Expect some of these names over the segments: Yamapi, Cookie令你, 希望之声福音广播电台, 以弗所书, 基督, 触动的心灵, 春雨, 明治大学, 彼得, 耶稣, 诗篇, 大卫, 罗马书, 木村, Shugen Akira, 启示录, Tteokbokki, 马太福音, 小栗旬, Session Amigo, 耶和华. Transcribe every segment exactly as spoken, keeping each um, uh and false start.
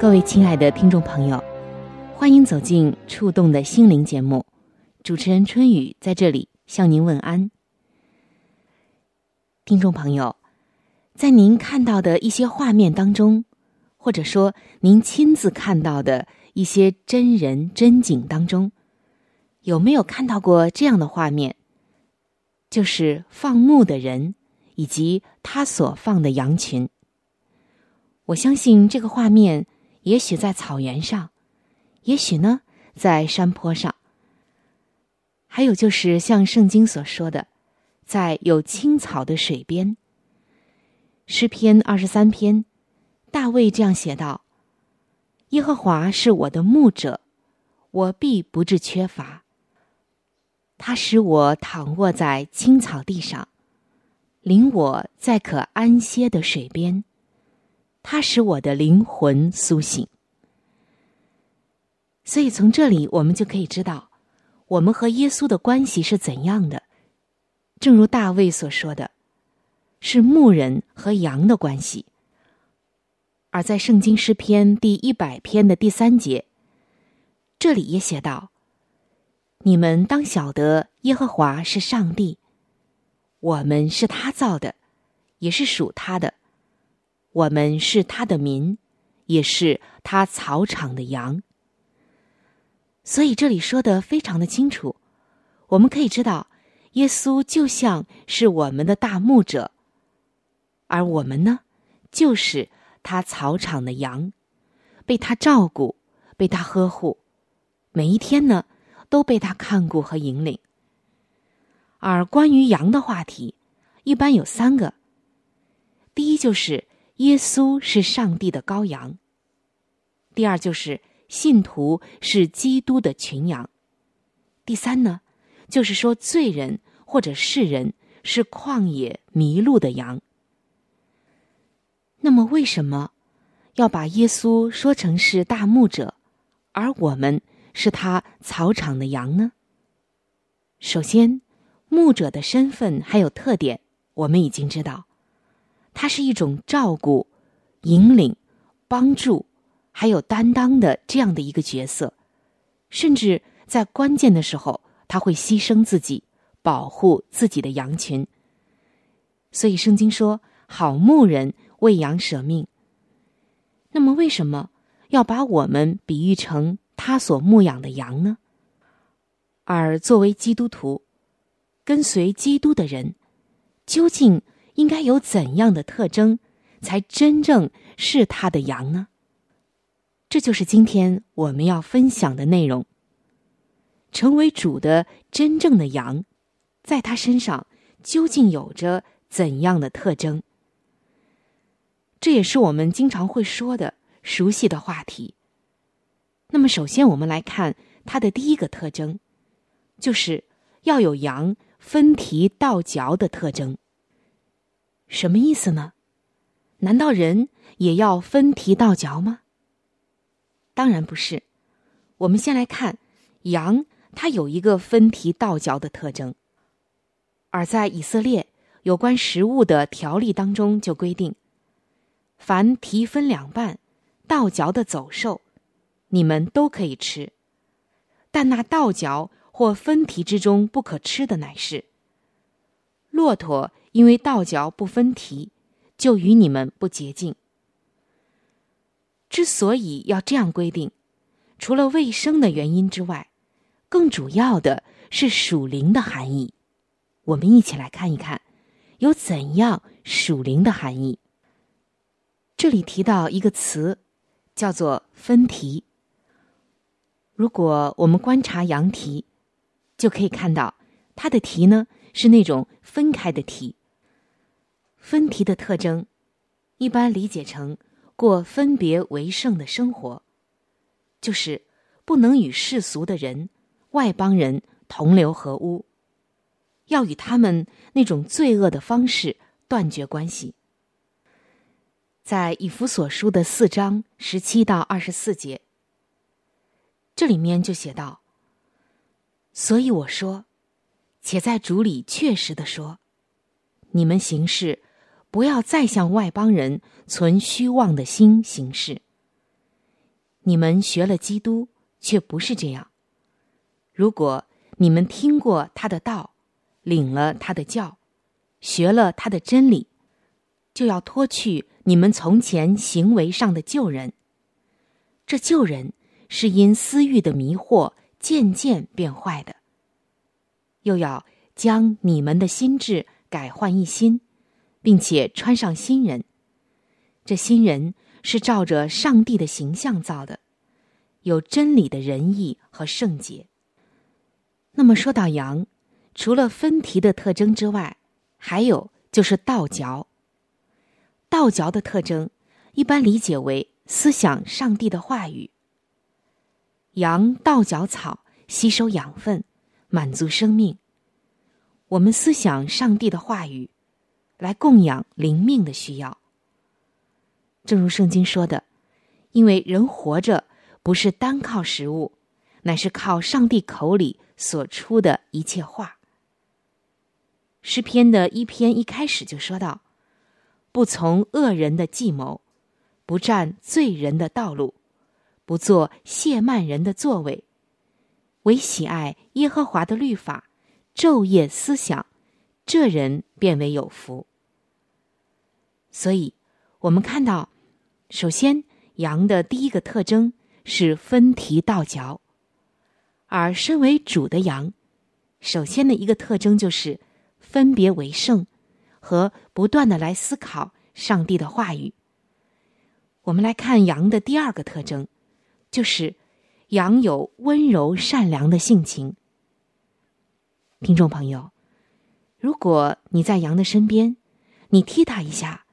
各位亲爱的听众朋友，欢迎走进《触动的心灵》节目，主持人春雨在这里向您问安。听众朋友，在您看到的一些画面当中，或者说您亲自看到的一些真人真景当中，有没有看到过这样的画面？就是放牧的人以及他所放的羊群。我相信这个画面也许在草原上，也许呢在山坡上，还有就是像圣经所说的，在有青草的水边。诗篇二十三篇，大卫这样写道：耶和华是我的牧者，我必不致缺乏。他使我躺卧在青草地上，领我在可安歇的水边。他使我的灵魂苏醒。所以从这里我们就可以知道，我们和耶稣的关系是怎样的？正如大卫所说的，是牧人和羊的关系。而在圣经诗篇第一百篇的第三节，这里也写道：你们当晓得耶和华是上帝，我们是他造的，也是属他的，我们是他的民，也是他草场的羊。所以这里说得非常的清楚，我们可以知道，耶稣就像是我们的大牧者，而我们呢，就是他草场的羊，被他照顾，被他呵护，每一天呢，都被他看顾和引领。而关于羊的话题，一般有三个。第一就是耶稣是上帝的羔羊，第二就是信徒是基督的群羊，第三呢，就是说罪人或者世人是旷野迷路的羊。那么为什么要把耶稣说成是大牧者，而我们是他草场的羊呢？首先，牧者的身份还有特点，我们已经知道，它是一种照顾、引领、帮助还有担当的这样的一个角色，甚至在关键的时候，他会牺牲自己，保护自己的羊群。所以圣经说，好牧人为羊舍命。那么为什么要把我们比喻成他所牧养的羊呢？而作为基督徒，跟随基督的人，究竟应该有怎样的特征，才真正是他的羊呢？这就是今天我们要分享的内容。成为主的真正的羊，在他身上究竟有着怎样的特征？这也是我们经常会说的熟悉的话题。那么首先我们来看他的第一个特征，就是要有羊分蹄到脚的特征。什么意思呢？难道人也要分蹄到脚吗？当然不是。我们先来看羊，它有一个分蹄到脚的特征。而在以色列有关食物的条例当中就规定，凡蹄分两半到脚的走兽，你们都可以吃，但那到脚或分蹄之中不可吃的乃是骆驼，因为到脚不分蹄，就与你们不洁净。之所以要这样规定，除了卫生的原因之外，更主要的是属灵的含义。我们一起来看一看有怎样属灵的含义。这里提到一个词叫做分蹄。如果我们观察羊蹄，就可以看到它的蹄呢是那种分开的蹄。分蹄的特征一般理解成过分别为圣的生活，就是不能与世俗的人、外邦人同流合污，要与他们那种罪恶的方式断绝关系。在以弗所书的四章十七到二十四节，这里面就写道：所以我说，且在主里确实地说，你们行事不要再向外邦人存虚妄的心行事。你们学了基督，却不是这样。如果你们听过他的道，领了他的教，学了他的真理，就要脱去你们从前行为上的旧人。这旧人是因私欲的迷惑渐渐变坏的，又要将你们的心志改换一新，并且穿上新人。这新人是照着上帝的形象造的，有真理的仁义和圣洁。那么说到羊，除了分蹄的特征之外，还有就是倒嚼。倒嚼的特征一般理解为思想上帝的话语。羊倒嚼草吸收养分，满足生命。我们思想上帝的话语，来供养灵命的需要。正如圣经说的，因为人活着不是单靠食物，乃是靠上帝口里所出的一切话。诗篇的一篇一开始就说到，不从恶人的计谋，不占罪人的道路，不做亵慢人的座位，唯喜爱耶和华的律法，昼夜思想，这人便为有福。所以我们看到，首先羊的第一个特征是分蹄倒嚼，而身为主的羊，首先的一个特征就是分别为圣和不断的来思考上帝的话语。我们来看羊的第二个特征，就是羊有温柔善良的性情。听众朋友，如果你在羊的身边，你踢它一下，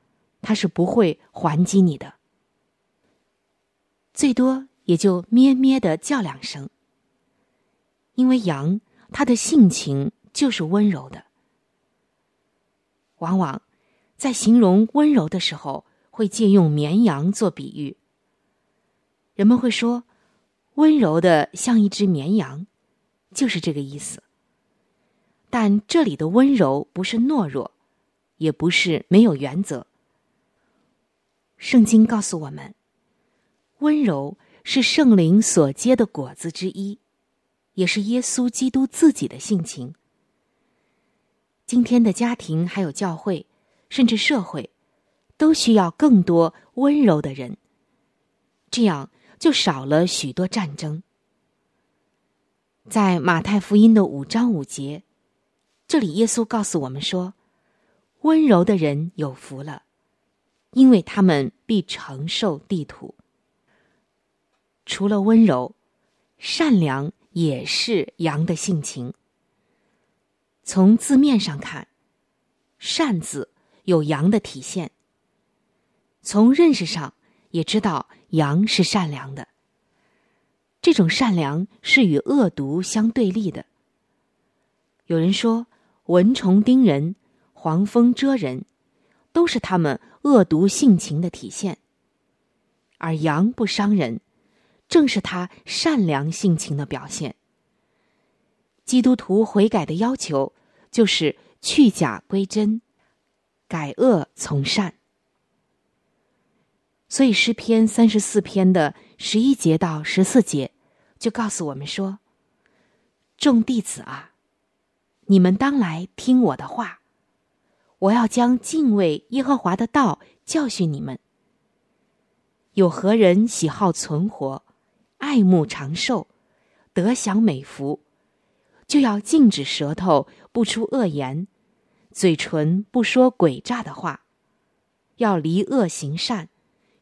它是不会还击你的，最多也就咩咩地叫两声。因为羊它的性情就是温柔的。往往在形容温柔的时候，会借用绵羊做比喻。人们会说温柔的像一只绵羊，就是这个意思。但这里的温柔不是懦弱，也不是没有原则。圣经告诉我们，温柔是圣灵所结的果子之一，也是耶稣基督自己的性情。今天的家庭还有教会，甚至社会，都需要更多温柔的人，这样就少了许多战争。在马太福音的五章五节，这里耶稣告诉我们说，温柔的人有福了，因为他们必承受地土。除了温柔，善良也是羊的性情。从字面上看，善字有羊的体现。从认识上也知道羊是善良的。这种善良是与恶毒相对立的。有人说，蚊虫叮人，黄蜂蛰人，都是他们恶毒性情的体现，而羊不伤人，正是他善良性情的表现。基督徒悔改的要求就是去假归真，改恶从善。所以诗篇三十四篇的十一节到十四节就告诉我们说，众弟子啊，你们当来听我的话，我要将敬畏耶和华的道教训你们。有何人喜好存活，爱慕长寿，得享美福，就要禁止舌头不出恶言，嘴唇不说诡诈的话，要离恶行善，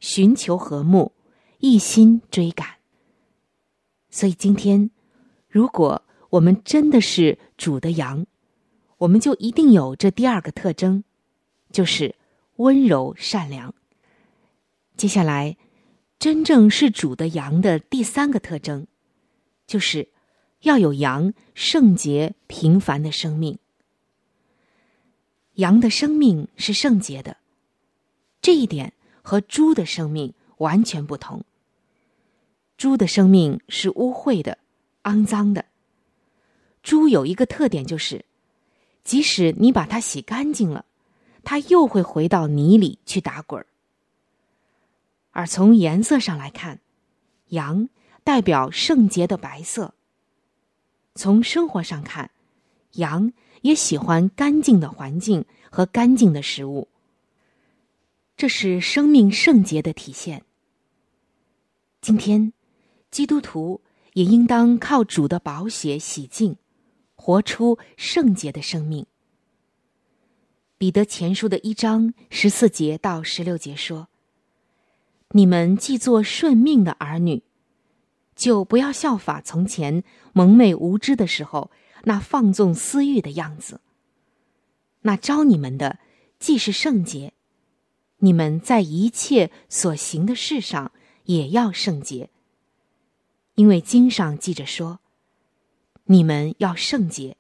寻求和睦，一心追赶。所以今天，如果我们真的是主的羊，我们就一定有这第二个特征，就是温柔善良。接下来，真正是主的羊的第三个特征，就是要有羊圣洁平凡的生命。羊的生命是圣洁的，这一点和猪的生命完全不同。猪的生命是污秽的、肮脏的。猪有一个特点，就是即使你把它洗干净了，它又会回到泥里去打滚。而从颜色上来看，羊代表圣洁的白色。从生活上看，羊也喜欢干净的环境和干净的食物，这是生命圣洁的体现。今天，基督徒也应当靠主的宝血洗净，活出圣洁的生命。彼得前书的一章十四节到十六节说，你们既做顺命的儿女，就不要效法从前蒙昧无知的时候那放纵私欲的样子。那招你们的既是圣洁，你们在一切所行的事上也要圣洁。因为经上记着说，你们要圣洁，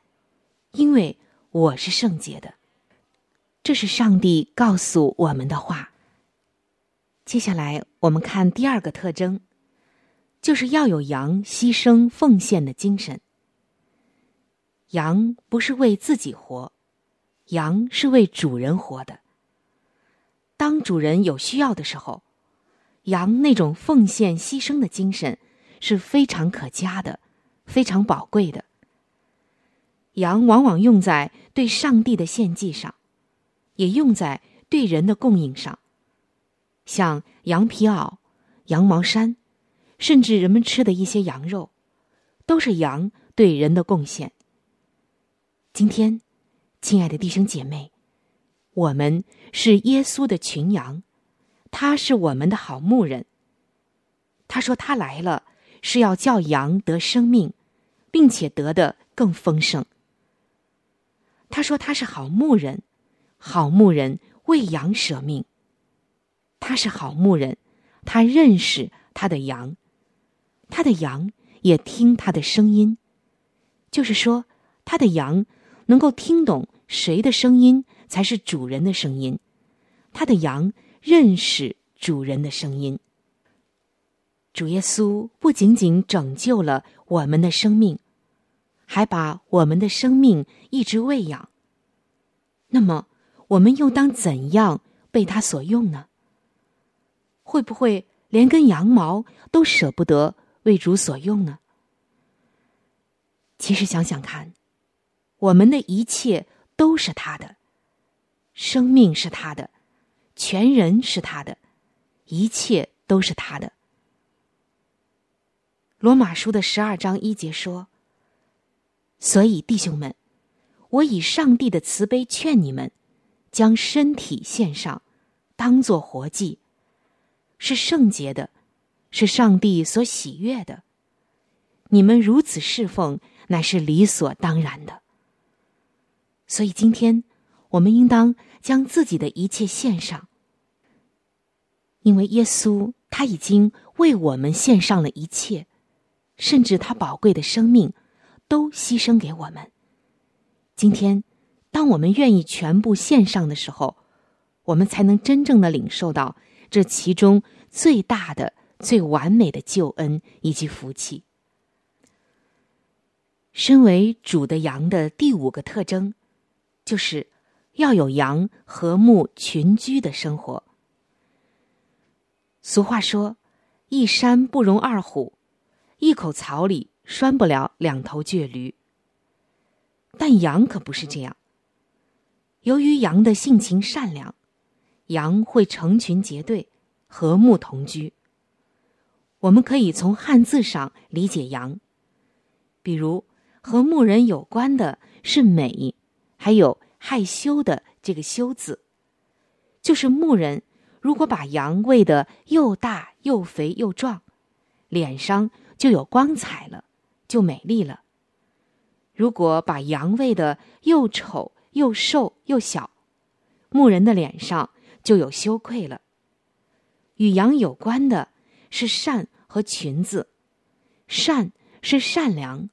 因为我是圣洁的。这是上帝告诉我们的话。接下来我们看第二个特征，就是要有羊牺牲奉献的精神。羊不是为自己活，羊是为主人活的。当主人有需要的时候，羊那种奉献牺牲的精神是非常可嘉的，非常宝贵的。羊往往用在对上帝的献祭上，也用在对人的供应上。像羊皮袄、羊毛衫，甚至人们吃的一些羊肉，都是羊对人的贡献。今天，亲爱的弟兄姐妹，我们是耶稣的群羊，他是我们的好牧人。他说他来了，是要叫羊得生命，并且得的更丰盛。他说他是好牧人，好牧人为羊舍命。他是好牧人，他认识他的羊，他的羊也听他的声音，就是说他的羊能够听懂谁的声音才是主人的声音，他的羊认识主人的声音。主耶稣不仅仅拯救了我们的生命，还把我们的生命一直喂养。那么我们又当怎样被他所用呢？会不会连根羊毛都舍不得为主所用呢？其实想想看，我们的一切都是他的，生命是他的，全人是他的，一切都是他的。罗马书的十二章一节说，所以弟兄们，我以上帝的慈悲劝你们，将身体献上，当作活祭，是圣洁的，是上帝所喜悦的。你们如此侍奉，乃是理所当然的。所以今天，我们应当将自己的一切献上，因为耶稣他已经为我们献上了一切，甚至他宝贵的生命都牺牲给我们。今天，当我们愿意全部献上的时候，我们才能真正的领受到这其中最大的、最完美的救恩以及福气。身为主的羊的第五个特征，就是要有羊和睦群居的生活。俗话说，一山不容二虎，一口槽里拴不了两头倔驴。但羊可不是这样。由于羊的性情善良，羊会成群结队，和睦同居，我们可以从汉字上理解阳，比如和牧人有关的是美，还有害羞的这个羞字，就是牧人如果把羊喂得又大又肥又壮，脸上就有光彩了，就美丽了。如果把羊喂得又丑又瘦又小，牧人的脸上就有羞愧了。与羊有关的是善和群字，善是善良，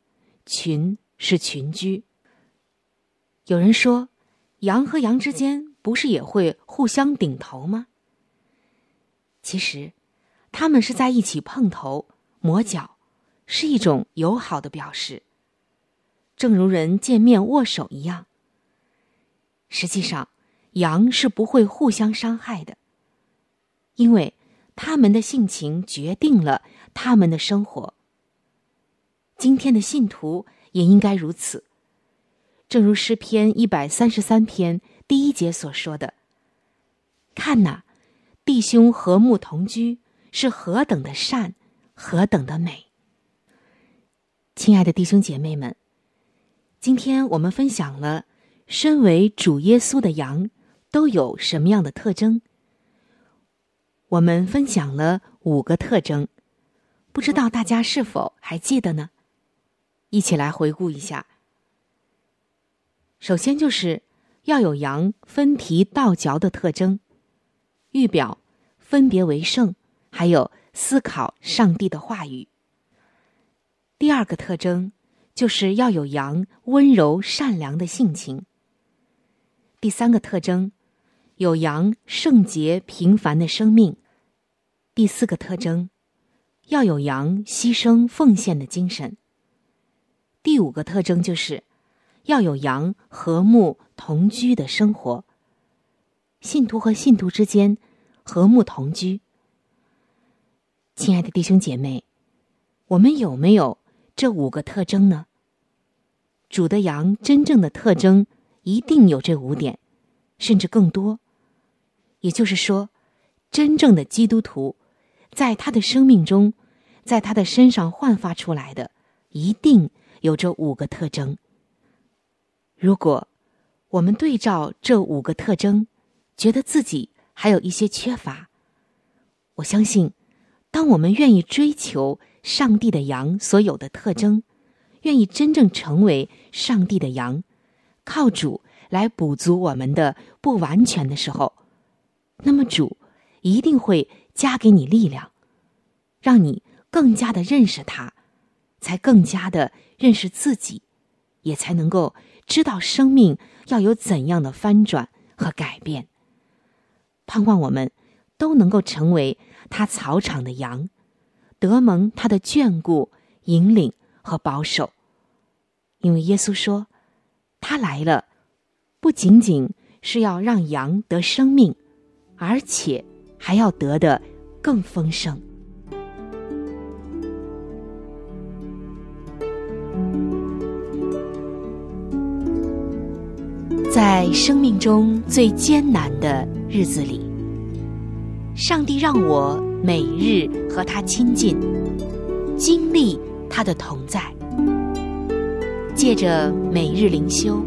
群是群居。有人说，羊和羊之间不是也会互相顶头吗？其实他们是在一起碰头磨脚，是一种友好的表示，正如人见面握手一样。实际上羊是不会互相伤害的，因为他们的性情决定了他们的生活。今天的信徒也应该如此，正如诗篇一百三十三篇第一节所说的，看哪，弟兄和睦同居，是何等的善，何等的美。亲爱的弟兄姐妹们，今天我们分享了身为主耶稣的羊都有什么样的特征。我们分享了五个特征，不知道大家是否还记得呢？一起来回顾一下。首先就是要有羊分蹄到脚的特征，预表分别为圣，还有思考上帝的话语。第二个特征就是要有羊温柔善良的性情。第三个特征，有羊圣洁平凡的生命。第四个特征，要有羊牺牲奉献的精神。第五个特征就是要有羊和睦同居的生活。信徒和信徒之间和睦同居。亲爱的弟兄姐妹，我们有没有这五个特征呢？主的羊真正的特征一定有这五点，甚至更多。也就是说，真正的基督徒在他的生命中，在他的身上焕发出来的一定有这五个特征。如果我们对照这五个特征觉得自己还有一些缺乏，我相信当我们愿意追求上帝的羊所有的特征，愿意真正成为上帝的羊，靠主来补足我们的不完全的时候，那么主一定会加给你力量，让你更加的认识他，才更加的认识自己，也才能够知道生命要有怎样的翻转和改变。盼望我们都能够成为他草场的羊，得蒙他的眷顾、引领和保守。因为耶稣说，他来了，不仅仅是要让羊得生命，而且还要得的更丰盛。在生命中最艰难的日子里，上帝让我每日和他亲近，经历他的同在。借着每日灵修，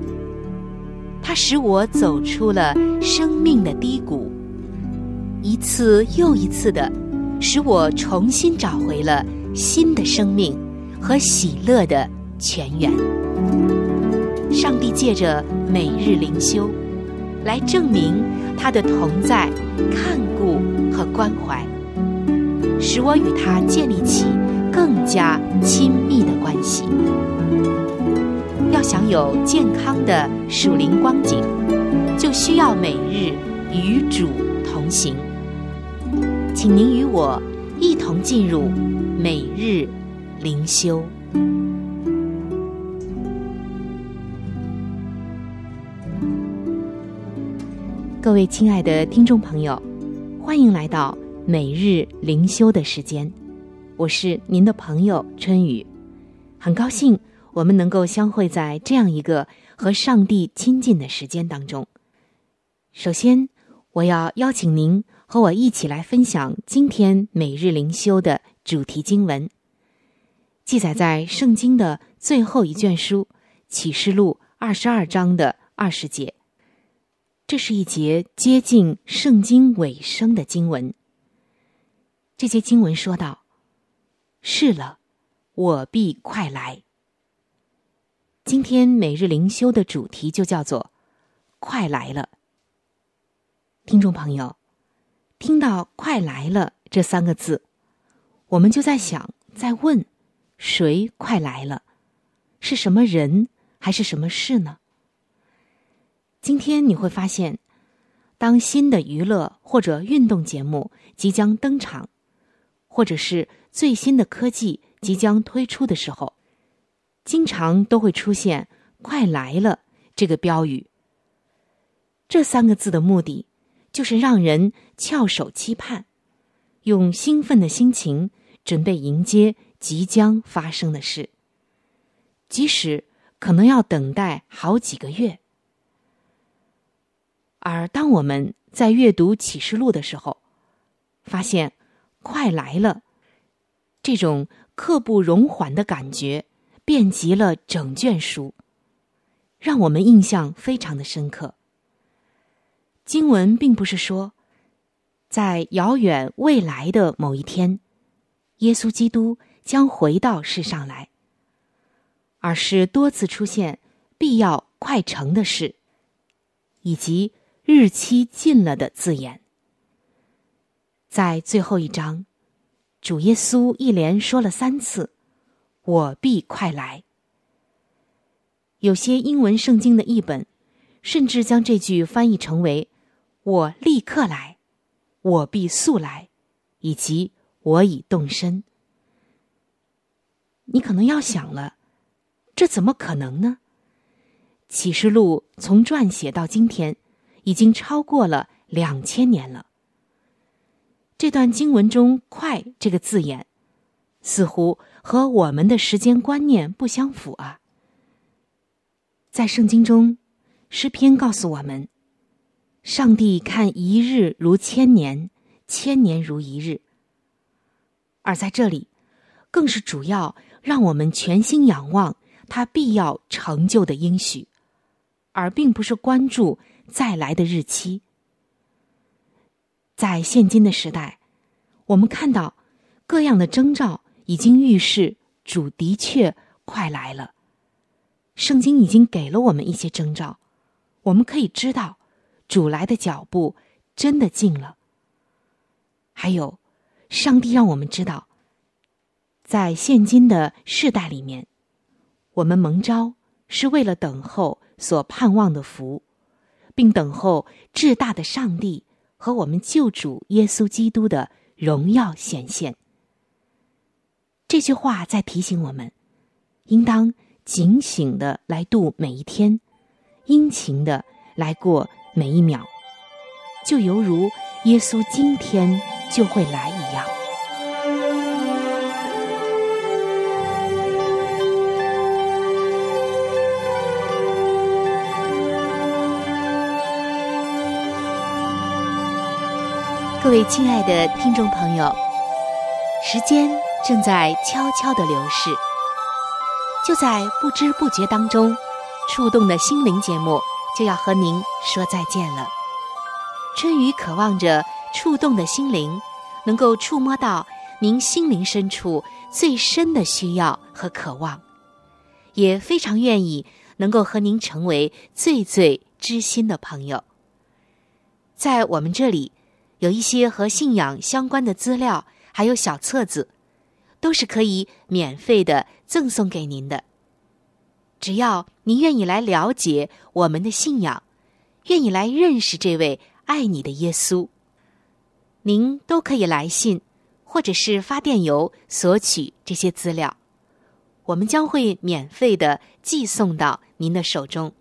他使我走出了生命的低谷，一次又一次的使我重新找回了新的生命和喜乐的泉源。上帝借着每日灵修来证明他的同在、看顾和关怀，使我与他建立起更加亲密的关系。要享有健康的属灵光景，就需要每日与主同行。请您与我一同进入每日灵修。各位亲爱的听众朋友，欢迎来到每日灵修的时间，我是您的朋友春雨。很高兴我们能够相会在这样一个和上帝亲近的时间当中。首先，我要邀请您和我一起来分享今天每日灵修的主题经文，记载在圣经的最后一卷书启示录二十二章的二十节。这是一节接近圣经尾声的经文。这节经文说道：是了，我必快来。今天每日灵修的主题就叫做快来了。听众朋友，听到快来了这三个字，我们就在想，在问，谁快来了？是什么人还是什么事呢？今天你会发现，当新的娱乐或者运动节目即将登场，或者是最新的科技即将推出的时候，经常都会出现快来了这个标语。这三个字的目的就是让人翘首期盼，用兴奋的心情准备迎接即将发生的事，即使可能要等待好几个月。而当我们在阅读启示录的时候，发现快来了这种刻不容缓的感觉遍及了整卷书，让我们印象非常的深刻。经文并不是说在遥远未来的某一天，耶稣基督将回到世上来，而是多次出现必要快成的事，以及日期近了的字眼。在最后一章，主耶稣一连说了三次我必快来。有些英文圣经的译本甚至将这句翻译成为我立刻来，我必速来，以及我已动身。你可能要想了，这怎么可能呢？启示录从撰写到今天，已经超过了两千年了。这段经文中快这个字眼，似乎和我们的时间观念不相符啊。在圣经中，诗篇告诉我们，上帝看一日如千年，千年如一日。而在这里，更是主要让我们全心仰望他必要成就的应许，而并不是关注再来的日期。在现今的时代，我们看到各样的征兆已经预示主的确快来了。圣经已经给了我们一些征兆，我们可以知道主来的脚步真的近了。还有，上帝让我们知道，在现今的世代里面，我们蒙召是为了等候所盼望的福，并等候至大的上帝和我们救主耶稣基督的荣耀显现。这句话在提醒我们，应当警醒地来度每一天，殷勤地来过每一秒，就犹如耶稣今天就会来一样。各位亲爱的听众朋友，时间正在悄悄地流逝，就在不知不觉当中，触动的心灵节目就要和您说再见了。春雨渴望着触动的心灵能够触摸到您心灵深处最深的需要和渴望，也非常愿意能够和您成为最最知心的朋友。在我们这里有一些和信仰相关的资料，还有小册子，都是可以免费的赠送给您的。只要您愿意来了解我们的信仰，愿意来认识这位爱你的耶稣，您都可以来信或者是发电邮索取这些资料，我们将会免费的寄送到您的手中。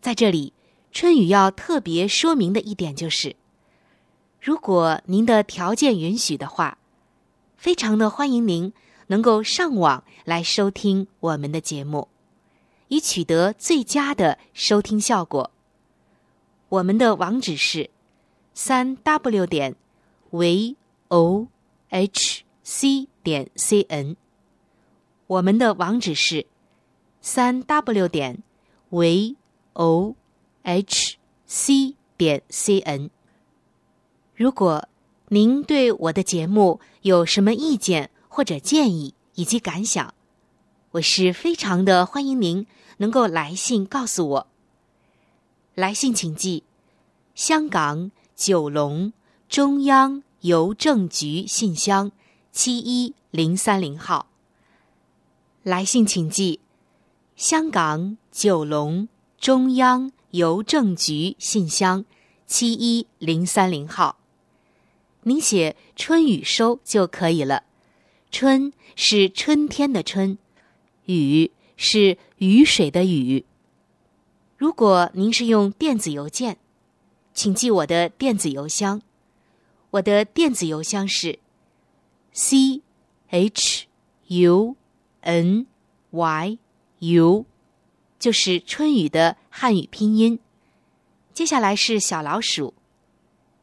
在这里，春雨要特别说明的一点就是，如果您的条件允许的话，非常的欢迎您能够上网来收听我们的节目，以取得最佳的收听效果。我们的网址是 三 w 点 v o h c 点 c n。 我们的网址是 三 w 点 v o h c 点 c n。 如果您对我的节目有什么意见或者建议以及感想，我是非常的欢迎您能够来信告诉我。来信请寄香港九龙中央邮政局信箱七一零三零号。来信请寄香港九龙中央邮政局信箱七一零三零号。您写春雨收就可以了。春是春天的春，雨是雨水的雨。如果您是用电子邮件，请记我的电子邮箱。我的电子邮箱是 C H U N Y U， 就是春雨的汉语拼音。接下来是小老鼠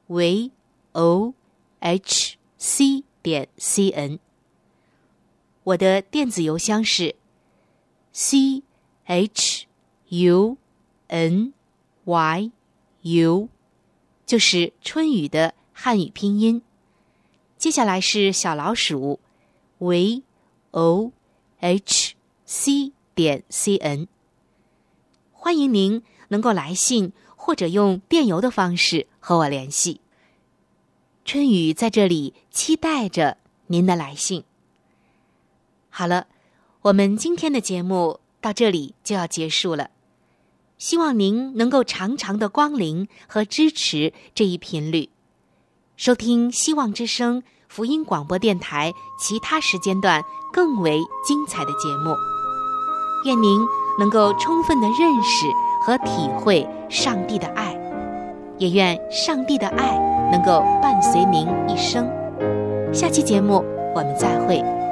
V O H C 点 C N。 我的电子邮箱是 C H U N Y U， 就是春雨的汉语拼音。接下来是小老鼠 V O H C 点 C N。 欢迎您能够来信或者用电邮的方式和我联系。春雨在这里期待着您的来信。好了，我们今天的节目到这里就要结束了。希望您能够常常的光临和支持这一频率，收听希望之声福音广播电台其他时间段更为精彩的节目。愿您能够充分的认识和体会上帝的爱，也愿上帝的爱能够伴随您一生。下期节目我们再会。